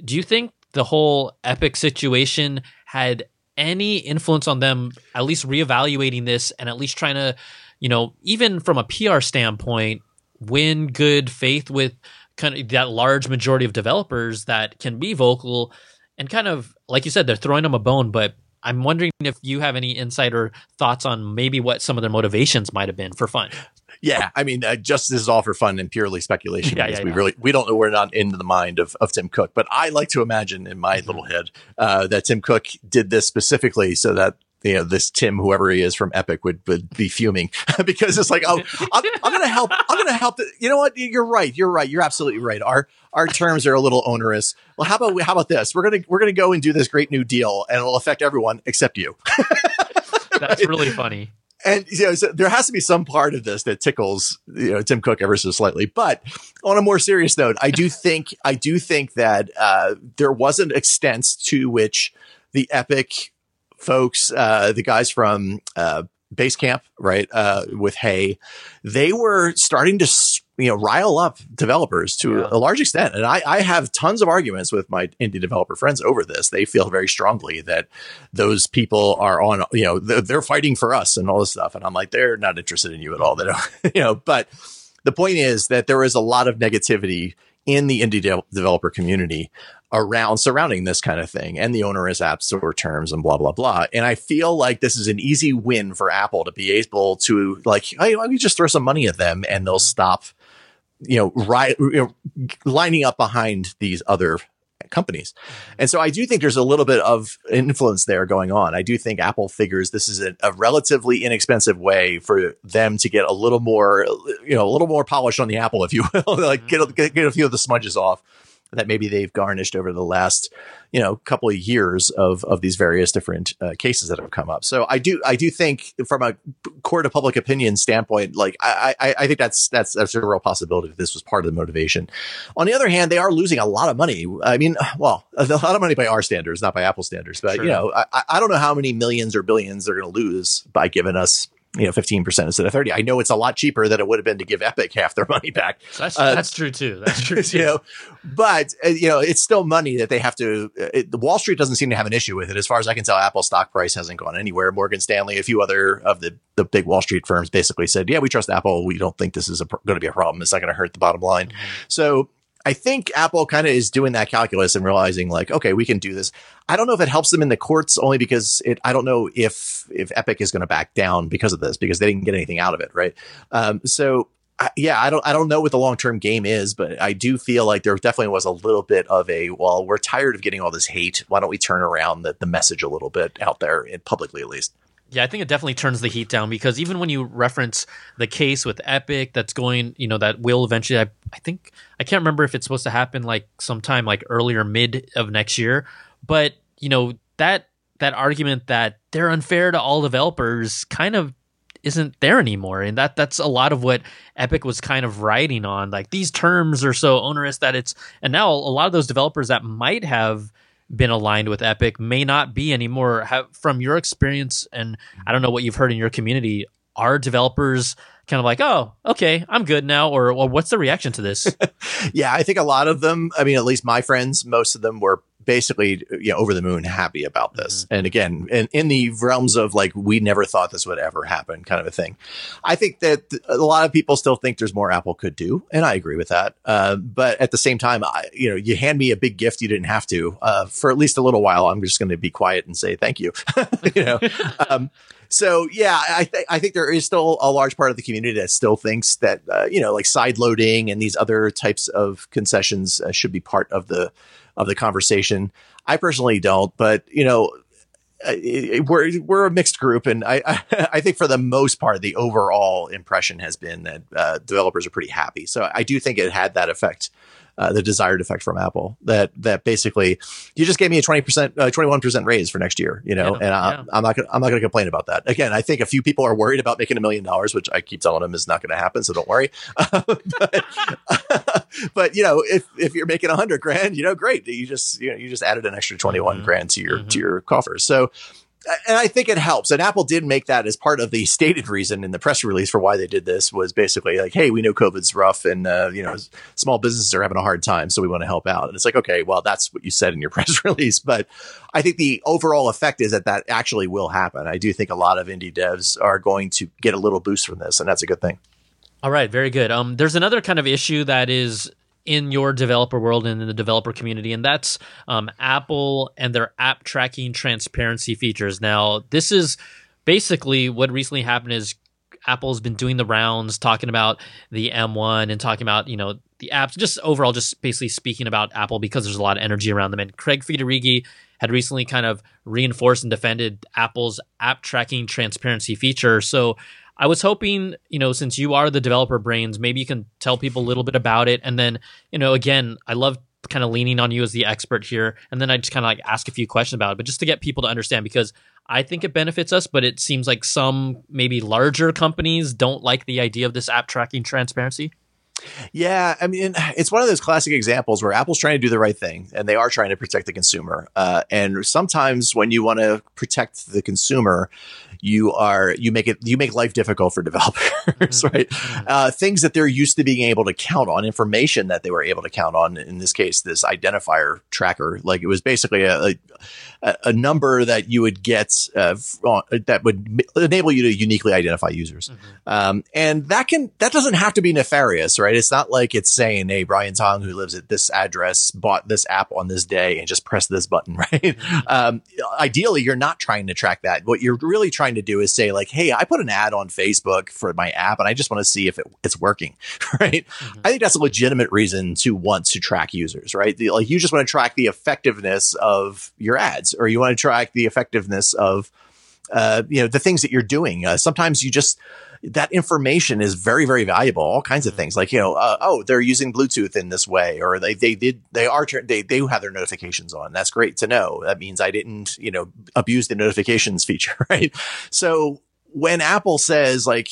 do you think the whole Epic situation had any influence on them at least reevaluating this and at least trying to, you know, even from a PR standpoint, win good faith with kind of that large majority of developers that can be vocal and kind of, like you said, they're throwing them a bone, but I'm wondering if you have any insider thoughts on maybe what some of their motivations might have been for fun. Yeah, I mean, just this is all for fun and purely speculation. We don't know. We're not into the mind of Tim Cook, but I like to imagine in my little head that Tim Cook did this specifically so that, you know, this Tim, whoever he is from Epic, would be fuming because it's like, oh, I'm going to help. I'm going to help. You know what? You're right. You're absolutely right. Our terms are a little onerous. Well, how about this? We're going to go and do this great new deal, and it'll affect everyone except you. That's really funny. And you know, so there has to be some part of this that tickles, you know, Tim Cook ever so slightly. But on a more serious note, I do think that there was an extent to which the Epic folks, the guys from Basecamp, right, with Hay, they were starting to rile up developers to a large extent. And I have tons of arguments with my indie developer friends over this. They feel very strongly that those people are on, you know, they're fighting for us and all this stuff. And I'm like, they're not interested in you at all. They don't, you know, but the point is that there is a lot of negativity in the indie developer community surrounding this kind of thing and the onerous App Store terms and blah, blah, blah. And I feel like this is an easy win for Apple to be able to like, hey, let me just throw some money at them and they'll stop, lining up behind these other companies. And so I do think there's a little bit of influence there going on. I do think Apple figures this is a relatively inexpensive way for them to get a little more polish on the apple, if you will, like get a few of the smudges off that maybe they've garnished over the last, couple of years of these various different cases that have come up. So I do think from a court of public opinion standpoint, like I think that's a real possibility that this was part of the motivation. On the other hand, they are losing a lot of money. I mean, well, a lot of money by our standards, not by Apple standards, but sure. I don't know how many millions or billions they're going to lose by giving us 15% instead of 30%. I know it's a lot cheaper than it would have been to give Epic half their money back. That's true too. That's true too. But it's still money that they have to. Wall Street doesn't seem to have an issue with it, as far as I can tell. Apple stock price hasn't gone anywhere. Morgan Stanley, a few other of the big Wall Street firms, basically said, "Yeah, we trust Apple. We don't think this is going to be a problem. It's not going to hurt the bottom line." So I think Apple kind of is doing that calculus and realizing like, okay, we can do this. I don't know if it helps them in the courts, only because I don't know if Epic is going to back down because of this, because they didn't get anything out of it. Right. I don't know what the long-term game is, but I do feel like there definitely was a little bit of we're tired of getting all this hate. Why don't we turn around the message a little bit out there, publicly at least? Yeah, I think it definitely turns the heat down, because even when you reference the case with Epic that's going, that will eventually, I think, I can't remember if it's supposed to happen like sometime like earlier mid of next year. But, that argument that they're unfair to all developers kind of isn't there anymore. And that's a lot of what Epic was kind of riding on. Like these terms are so onerous that and now a lot of those developers that might have been aligned with Epic may not be anymore. From your experience, and I don't know what you've heard in your community, are developers kind of like, oh, okay, I'm good now, or what's the reaction to this? Yeah, I think a lot of them, I mean, at least my friends, most of them were basically, you know, over the moon happy about this. Mm-hmm. And again, in the realms of like, we never thought this would ever happen kind of a thing. I think that a lot of people still think there's more Apple could do. And I agree with that. But at the same time, you know, you hand me a big gift you didn't have to for at least a little while. I'm just going to be quiet and say thank you. You know, so yeah, I think there is still a large part of the community that still thinks that you know, like side loading and these other types of concessions should be part of the conversation. I personally don't, but you know, we're a mixed group, and I think for the most part, the overall impression has been that developers are pretty happy. So I do think it had that effect. The desired effect from Apple that basically you just gave me a 21% raise for next year, you know, I'm not going to complain about that. Again, I think a few people are worried about making $1 million, which I keep telling them is not going to happen. So don't worry. But you know, if you're making $100,000, you know, great. You just added an extra 21 mm-hmm. grand to your, mm-hmm. to your coffer. So, and I think it helps. And Apple did make that as part of the stated reason in the press release for why they did this was basically like, hey, we know COVID's rough and, you know, small businesses are having a hard time. So we want to help out. And it's like, OK, well, that's what you said in your press release. But I think the overall effect is that that actually will happen. I do think a lot of indie devs are going to get a little boost from this. And that's a good thing. All right. Very good. There's another kind of issue that is in your developer world and in the developer community, and that's Apple and their app tracking transparency features. Now, this is basically what recently happened is Apple's been doing the rounds, talking about the M1 and talking about, you know, the apps, just overall, just basically speaking about Apple because there's a lot of energy around them. And Craig Federighi had recently kind of reinforced and defended Apple's app tracking transparency feature. So I was hoping, you know, since you are the developer brains, maybe you can tell people a little bit about it. And then, you know, again, I love kind of leaning on you as the expert here. And then I just kind of like ask a few questions about it, but just to get people to understand, because I think it benefits us, but it seems like some maybe larger companies don't like the idea of this app tracking transparency. Yeah, I mean, it's one of those classic examples where Apple's trying to do the right thing and they are trying to protect the consumer. And sometimes when you want to protect the consumer, you make life difficult for developers, mm-hmm. right? Mm-hmm. Things that they're used to being able to count on, information that they were able to count on. In this case, this identifier tracker, like it was basically a number that you would get that would enable you to uniquely identify users. Mm-hmm. And that doesn't have to be nefarious, right? It's not like it's saying, hey, Brian Tong, who lives at this address, bought this app on this day and just press this button, right? Mm-hmm. Ideally, you're not trying to track that. What you're really trying to do is say like, hey, I put an ad on Facebook for my app and I just want to see if it's working, right? Mm-hmm. I think that's a legitimate reason to want to track users, right? Like you just want to track the effectiveness of your ads, or you want to track the effectiveness of, you know, the things that you're doing. Sometimes you just... that information is very, very valuable. All kinds of things like, you know, they're using Bluetooth in this way, or they have their notifications on. That's great to know. That means I didn't, you know, abuse the notifications feature, right? So when Apple says like,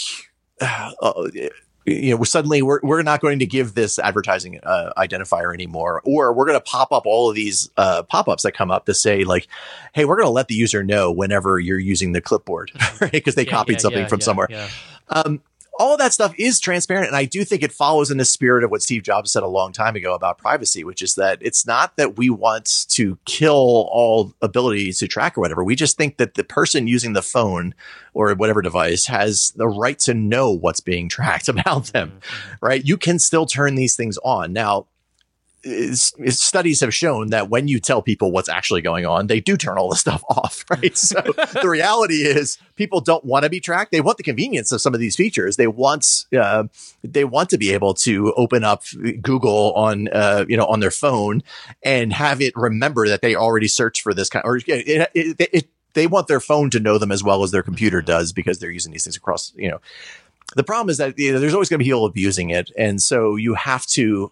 you know, suddenly we're not going to give this advertising identifier anymore, or we're going to pop up all of these pop-ups that come up to say like, hey, we're going to let the user know whenever you're using the clipboard, right? Because they copied something from somewhere. Yeah. All that stuff is transparent. And I do think it follows in the spirit of what Steve Jobs said a long time ago about privacy, which is that it's not that we want to kill all ability to track or whatever. We just think that the person using the phone or whatever device has the right to know what's being tracked about them, right? You can still turn these things on. Now, studies have shown that when you tell people what's actually going on, they do turn all the stuff off, right? So the reality is people don't want to be tracked. They want the convenience of some of these features. They want to be able to open up Google on, you know, on their phone and have it remember that they already searched for this kind of, or they want their phone to know them as well as their computer does because they're using these things across, you know. The problem is that, you know, there's always going to be people abusing it. And so you have to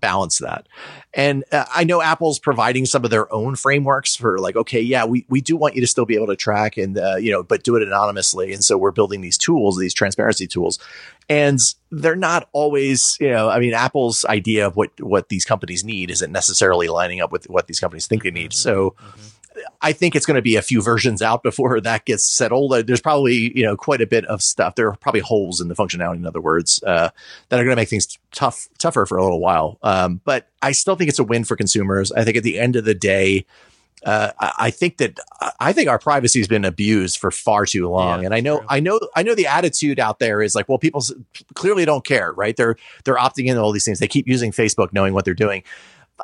balance that. And I know Apple's providing some of their own frameworks for like, okay, yeah, we do want you to still be able to track and, you know, but do it anonymously. And so we're building these tools, these transparency tools, and they're not always, you know, I mean, Apple's idea of what these companies need isn't necessarily lining up with what these companies think they need. So I think it's going to be a few versions out before that gets settled. There's probably, quite a bit of stuff. There are probably holes in the functionality, in other words, that are going to make things tougher for a little while. But I still think it's a win for consumers. I think at the end of the day, I think our privacy has been abused for far too long. Yeah, and I know the attitude out there is like, well, people clearly don't care, right? They're opting into all these things. They keep using Facebook knowing what they're doing.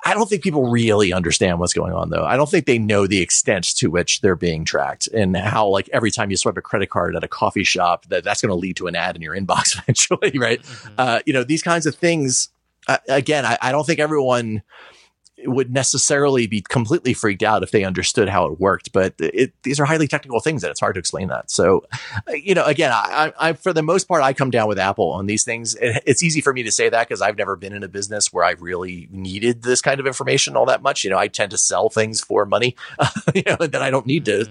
I don't think people really understand what's going on, though. I don't think they know the extent to which they're being tracked and how, like, every time you swipe a credit card at a coffee shop, that's going to lead to an ad in your inbox eventually, right? Mm-hmm. These kinds of things, again, I don't think everyone would necessarily be completely freaked out if they understood how it worked. But these are highly technical things that it's hard to explain that. So, again, I for the most part, I come down with Apple on these things. It's easy for me to say that because I've never been in a business where I really needed this kind of information all that much. I tend to sell things for money, that I don't need to,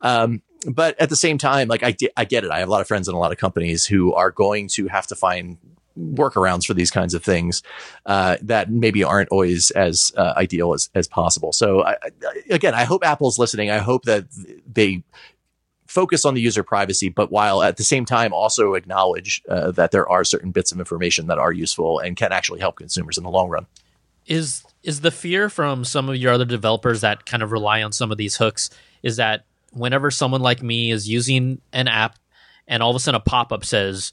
but at the same time, like I get it. I have a lot of friends in a lot of companies who are going to have to find workarounds for these kinds of things that maybe aren't always as ideal as possible. So again, I hope Apple's listening. I hope that they focus on the user privacy, but while at the same time also acknowledge that there are certain bits of information that are useful and can actually help consumers in the long run. Is the fear from some of your other developers that kind of rely on some of these hooks is that whenever someone like me is using an app and all of a sudden a pop-up says,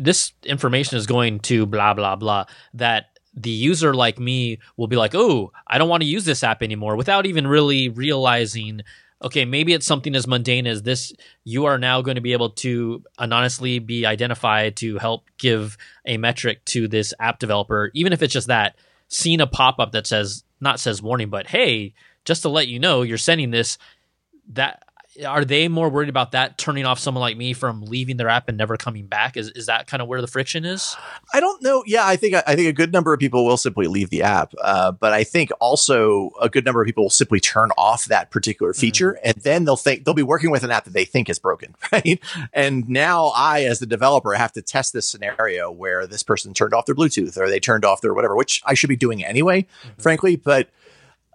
this information is going to blah blah blah, that the user like me will be like, oh, I don't want to use this app anymore, without even really realizing, okay, maybe it's something as mundane as this. You are now going to be able to anonymously be identified to help give a metric to this app developer, even if it's just that seeing a pop-up that says warning, but hey, just to let you know you're sending this. That are they more worried about that turning off someone like me from leaving their app and never coming back? Is that kind of where the friction is? I don't know. Yeah, I think a good number of people will simply leave the app. But I think also a good number of people will simply turn off that particular feature. Mm-hmm. And then they'll be working with an app that they think is broken, right? And now I, as the developer, have to test this scenario where this person turned off their Bluetooth or they turned off their whatever, which I should be doing anyway, mm-hmm. frankly. But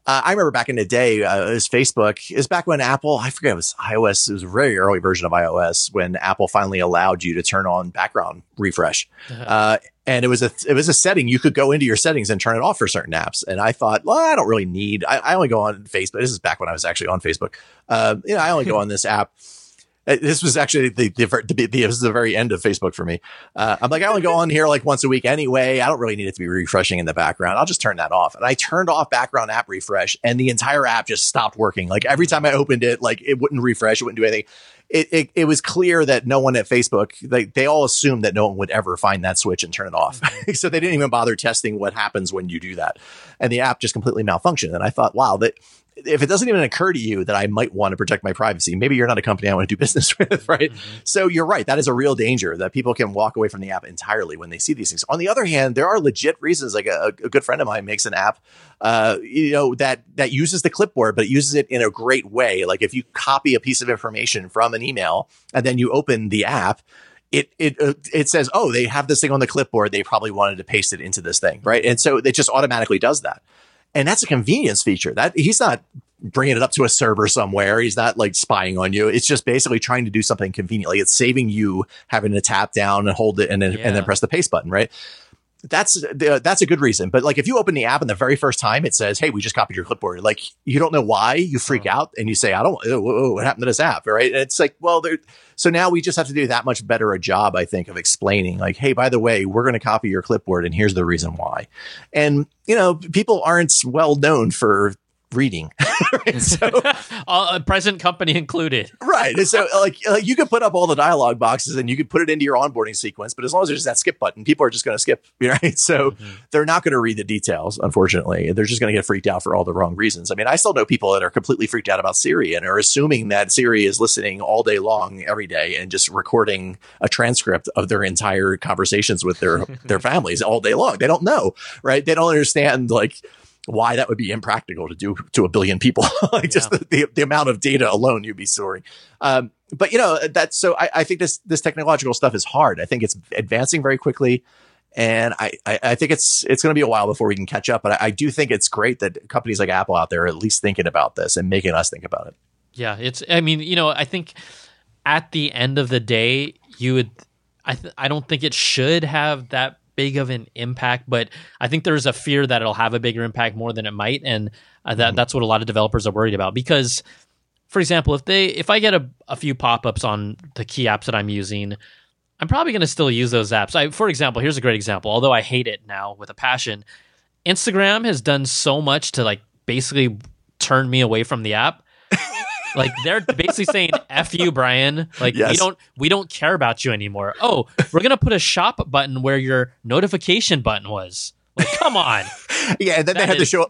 I remember back in the day, it was Facebook. It was back when Apple, I forget, it was iOS. It was a very early version of iOS when Apple finally allowed you to turn on background refresh. Uh-huh. And it was a setting. You could go into your settings and turn it off for certain apps. And I thought, well, I don't really need, I only go on Facebook. This is back when I was actually on Facebook. I only go on this app. This was actually the very end of Facebook for me. I'm like, I only go on here like once a week anyway. I don't really need it to be refreshing in the background. I'll just turn that off. And I turned off background app refresh, and the entire app just stopped working. Like every time I opened it, like it wouldn't refresh. It wouldn't do anything. It was clear that no one at Facebook, they all assumed that no one would ever find that switch and turn it off. So they didn't even bother testing what happens when you do that. And the app just completely malfunctioned. And I thought, wow, if it doesn't even occur to you that I might want to protect my privacy, maybe you're not a company I want to do business with, right? Mm-hmm. So you're right. That is a real danger that people can walk away from the app entirely when they see these things. On the other hand, there are legit reasons. Like a good friend of mine makes an app, that uses the clipboard, but it uses it in a great way. Like if you copy a piece of information from an email and then you open the app, it says, oh, they have this thing on the clipboard. They probably wanted to paste it into this thing, right? And so it just automatically does that. And that's a convenience feature. That he's not bringing it up to a server somewhere. He's not like spying on you. It's just basically trying to do something conveniently. It's saving you having to tap down and hold it and then press the paste button, right? That's a good reason. But like if you open the app and the very first time it says, hey, we just copied your clipboard. Like you don't know why, you freak out and you say, what happened to this app? Right. And it's like, well, so now we just have to do that much better a job, I think, of explaining like, hey, by the way, we're going to copy your clipboard and here's the reason why. And, people aren't well known for reading. Right? So present company included. Right. And so like you could put up all the dialogue boxes and you could put it into your onboarding sequence, but as long as there's that skip button, people are just going to skip, right? So they're not going to read the details, unfortunately. They're just going to get freaked out for all the wrong reasons. I mean, I still know people that are completely freaked out about Siri and are assuming that Siri is listening all day long every day and just recording a transcript of their entire conversations with their families all day long. They don't know, right? They don't understand like why that would be impractical to do to 1 billion people. Just the amount of data alone you'd be storing. But I think this technological stuff is hard. I think it's advancing very quickly. And I think it's going to be a while before we can catch up. But I do think it's great that companies like Apple out there are at least thinking about this and making us think about it. Yeah, it's, I mean, you know, I think at the end of the day, you would, I don't think it should have that big of an impact, but I think there's a fear that it'll have a bigger impact more than it might. And that's what a lot of developers are worried about, because, for example, if I get a few pop-ups on the key apps that I'm using, I'm probably going to still use those apps. For example, here's a great example, although I hate it now with a passion. Instagram has done so much to like basically turn me away from the app. Like, they're basically saying, F you, Brian. Like, yes. we don't care about you anymore. Oh, we're going to put a shop button where your notification button was. Like, come on. Yeah, and then they had to show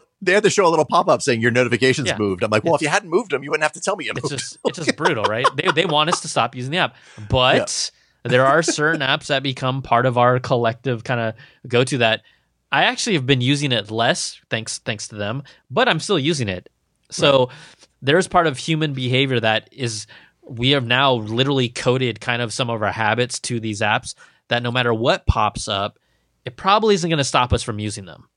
a little pop-up saying your notifications moved. I'm like, well, if you hadn't moved them, you wouldn't have to tell me you moved. It's just brutal, right? They want us to stop using the app. But there are certain apps that become part of our collective kind of go-to that. I actually have been using it less, thanks to them, but I'm still using it. So... Right. There's part of human behavior that is, we have now literally coded kind of some of our habits to these apps that no matter what pops up, it probably isn't going to stop us from using them.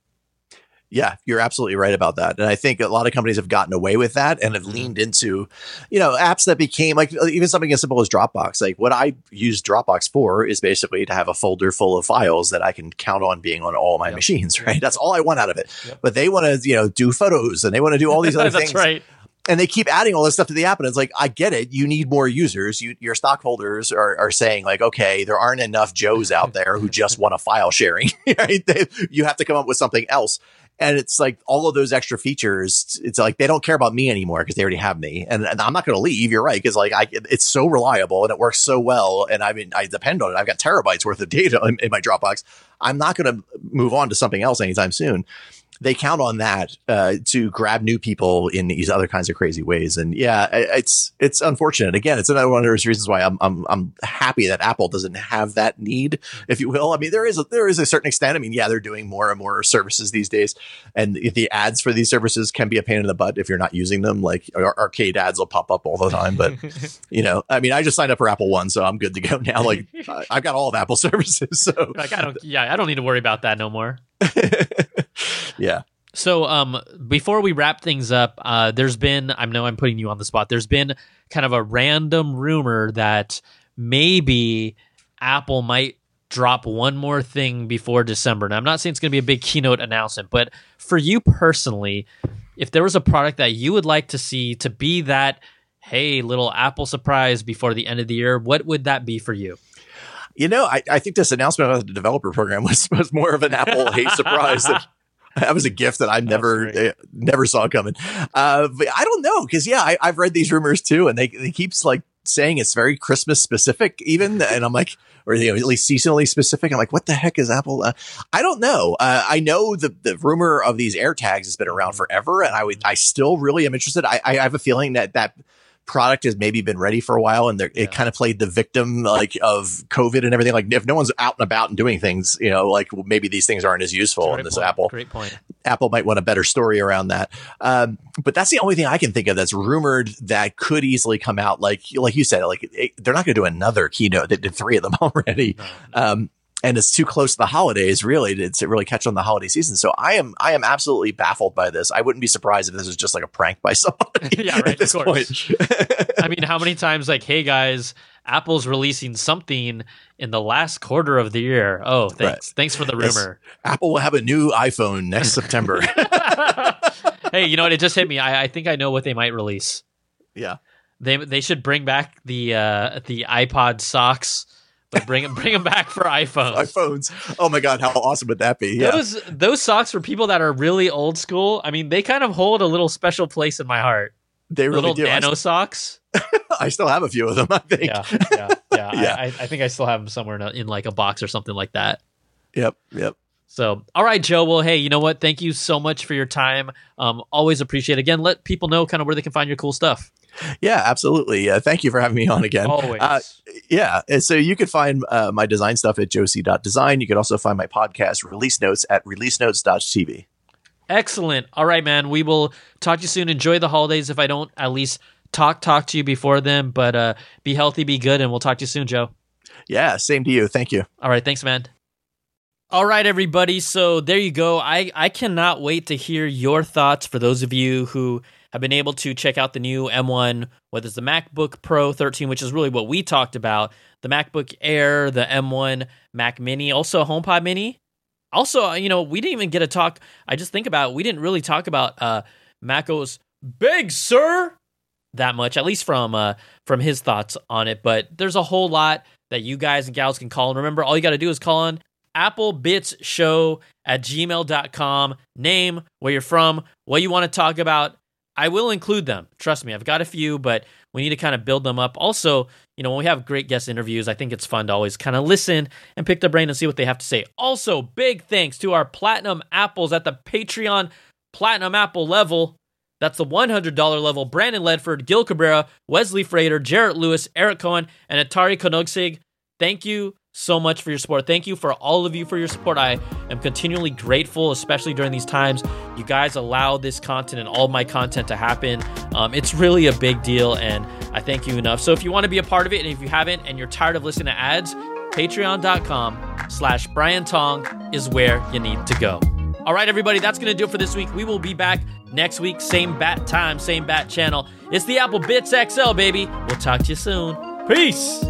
Yeah, you're absolutely right about that. And I think a lot of companies have gotten away with that and have leaned into, you know, apps that became like even something as simple as Dropbox. Like, what I use Dropbox for is basically to have a folder full of files that I can count on being on all my machines, right? That's all I want out of it. Yep. But they want to, you know, do photos and they want to do all these other things. That's right. And they keep adding all this stuff to the app. And it's like, I get it. You need more users. Your stockholders are saying like, okay, there aren't enough Joes out there who just want a file sharing. Right? You have to come up with something else. And it's like all of those extra features. It's like they don't care about me anymore because they already have me. And I'm not going to leave. You're right. Because like it's so reliable and it works so well. And I mean, I depend on it. I've got terabytes worth of data in my Dropbox. I'm not going to move on to something else anytime soon. They count on that to grab new people in these other kinds of crazy ways. And yeah, it's unfortunate. Again, it's another one of those reasons why I'm happy that Apple doesn't have that need, if you will. I mean, there is a certain extent. I mean, yeah, they're doing more and more services these days. And the ads for these services can be a pain in the butt if you're not using them. Like arcade ads will pop up all the time. But, you know, I mean, I just signed up for Apple One, so I'm good to go now. Like I've got all of Apple services. So like, I don't need to worry about that no more. Yeah. So before we wrap things up, there's been, I know I'm putting you on the spot, there's been kind of a random rumor that maybe Apple might drop one more thing before December. Now, I'm not saying it's going to be a big keynote announcement, but for you personally, if there was a product that you would like to see to be that, hey, little Apple surprise before the end of the year, what would that be for you? You know, I think this announcement about the developer program was more of an Apple hate surprise than... That was a gift that I never saw coming. But I don't know, because I've read these rumors too, and they keeps like saying it's very Christmas specific, even, and I'm like, or you know, at least seasonally specific. I'm like, what the heck is Apple? I don't know. I know the rumor of these AirTags has been around forever, and I still really am interested. I have a feeling that product has maybe been ready for a while, and it kind of played the victim like of COVID and everything. Like if no one's out and about and doing things, you know, like well, maybe these things aren't as useful. And this Apple might want a better story around that. But that's the only thing I can think of that's rumored that could easily come out. Like you said, like they're not going to do another keynote. They did 3 of them already. And it's too close to the holidays, really, to really catch on the holiday season. So I am absolutely baffled by this. I wouldn't be surprised if this was just like a prank by somebody. Yeah, right. At this point. I mean, how many times like, hey guys, Apple's releasing something in the last quarter of the year. Oh, thanks. Right. Thanks for the rumor. Yes. Apple will have a new iPhone next September. Hey, you know what? It just hit me. I think I know what they might release. Yeah. They should bring back the iPod socks. But bring them back for iPhones. Oh my God, how awesome would that be? Yeah. Those socks for people that are really old school. I mean, they kind of hold a little special place in my heart. They really do. Nano socks. I still have a few of them, I think. Yeah. I think I still have them somewhere in like a box or something like that. Yep. So, all right, Joe. Well, hey, you know what? Thank you so much for your time. Always appreciate it. Again, let people know kind of where they can find your cool stuff. Yeah, absolutely. Thank you for having me on again. Always. And so you can find my design stuff at joci.design. You can also find my podcast, Release Notes, at releasenotes.tv. Excellent. All right, man. We will talk to you soon. Enjoy the holidays. If I don't, at least talk to you before then. But be healthy, be good, and we'll talk to you soon, Joe. Yeah, same to you. Thank you. All right. Thanks, man. All right, everybody. So there you go. I cannot wait to hear your thoughts for those of you who have been able to check out the new M1, whether it's the MacBook Pro 13, which is really what we talked about, the MacBook Air, the M1, Mac Mini, also HomePod Mini. Also, you know, we didn't even get to talk. I just think about it, we didn't really talk about Maco's Big Sur that much, at least from his thoughts on it. But there's a whole lot that you guys and gals can call. And remember, all you got to do is call on applebitsshow@gmail.com. Name, where you're from, what you want to talk about. I will include them. Trust me, I've got a few, but we need to kind of build them up. Also, you know, when we have great guest interviews, I think it's fun to always kind of listen and pick their brain and see what they have to say. Also, big thanks to our Platinum Apples at the Patreon Platinum Apple level. That's the $100 level. Brandon Ledford, Gil Cabrera, Wesley Frater, Jarrett Lewis, Eric Cohen, and Atari Konogsig. Thank you so much for your support. Thank you for all of you for your support. I am continually grateful, especially during these times. You guys allow this content and all my content to happen. It's really a big deal, and I thank you enough. So if you want to be a part of it, and if you haven't, and you're tired of listening to ads, patreon.com/Brian Tong is where you need to go. All right, everybody, that's going to do it for this week. We will be back next week, same bat time, same bat channel. It's the Apple Bits XL, baby. We'll talk to you soon. Peace.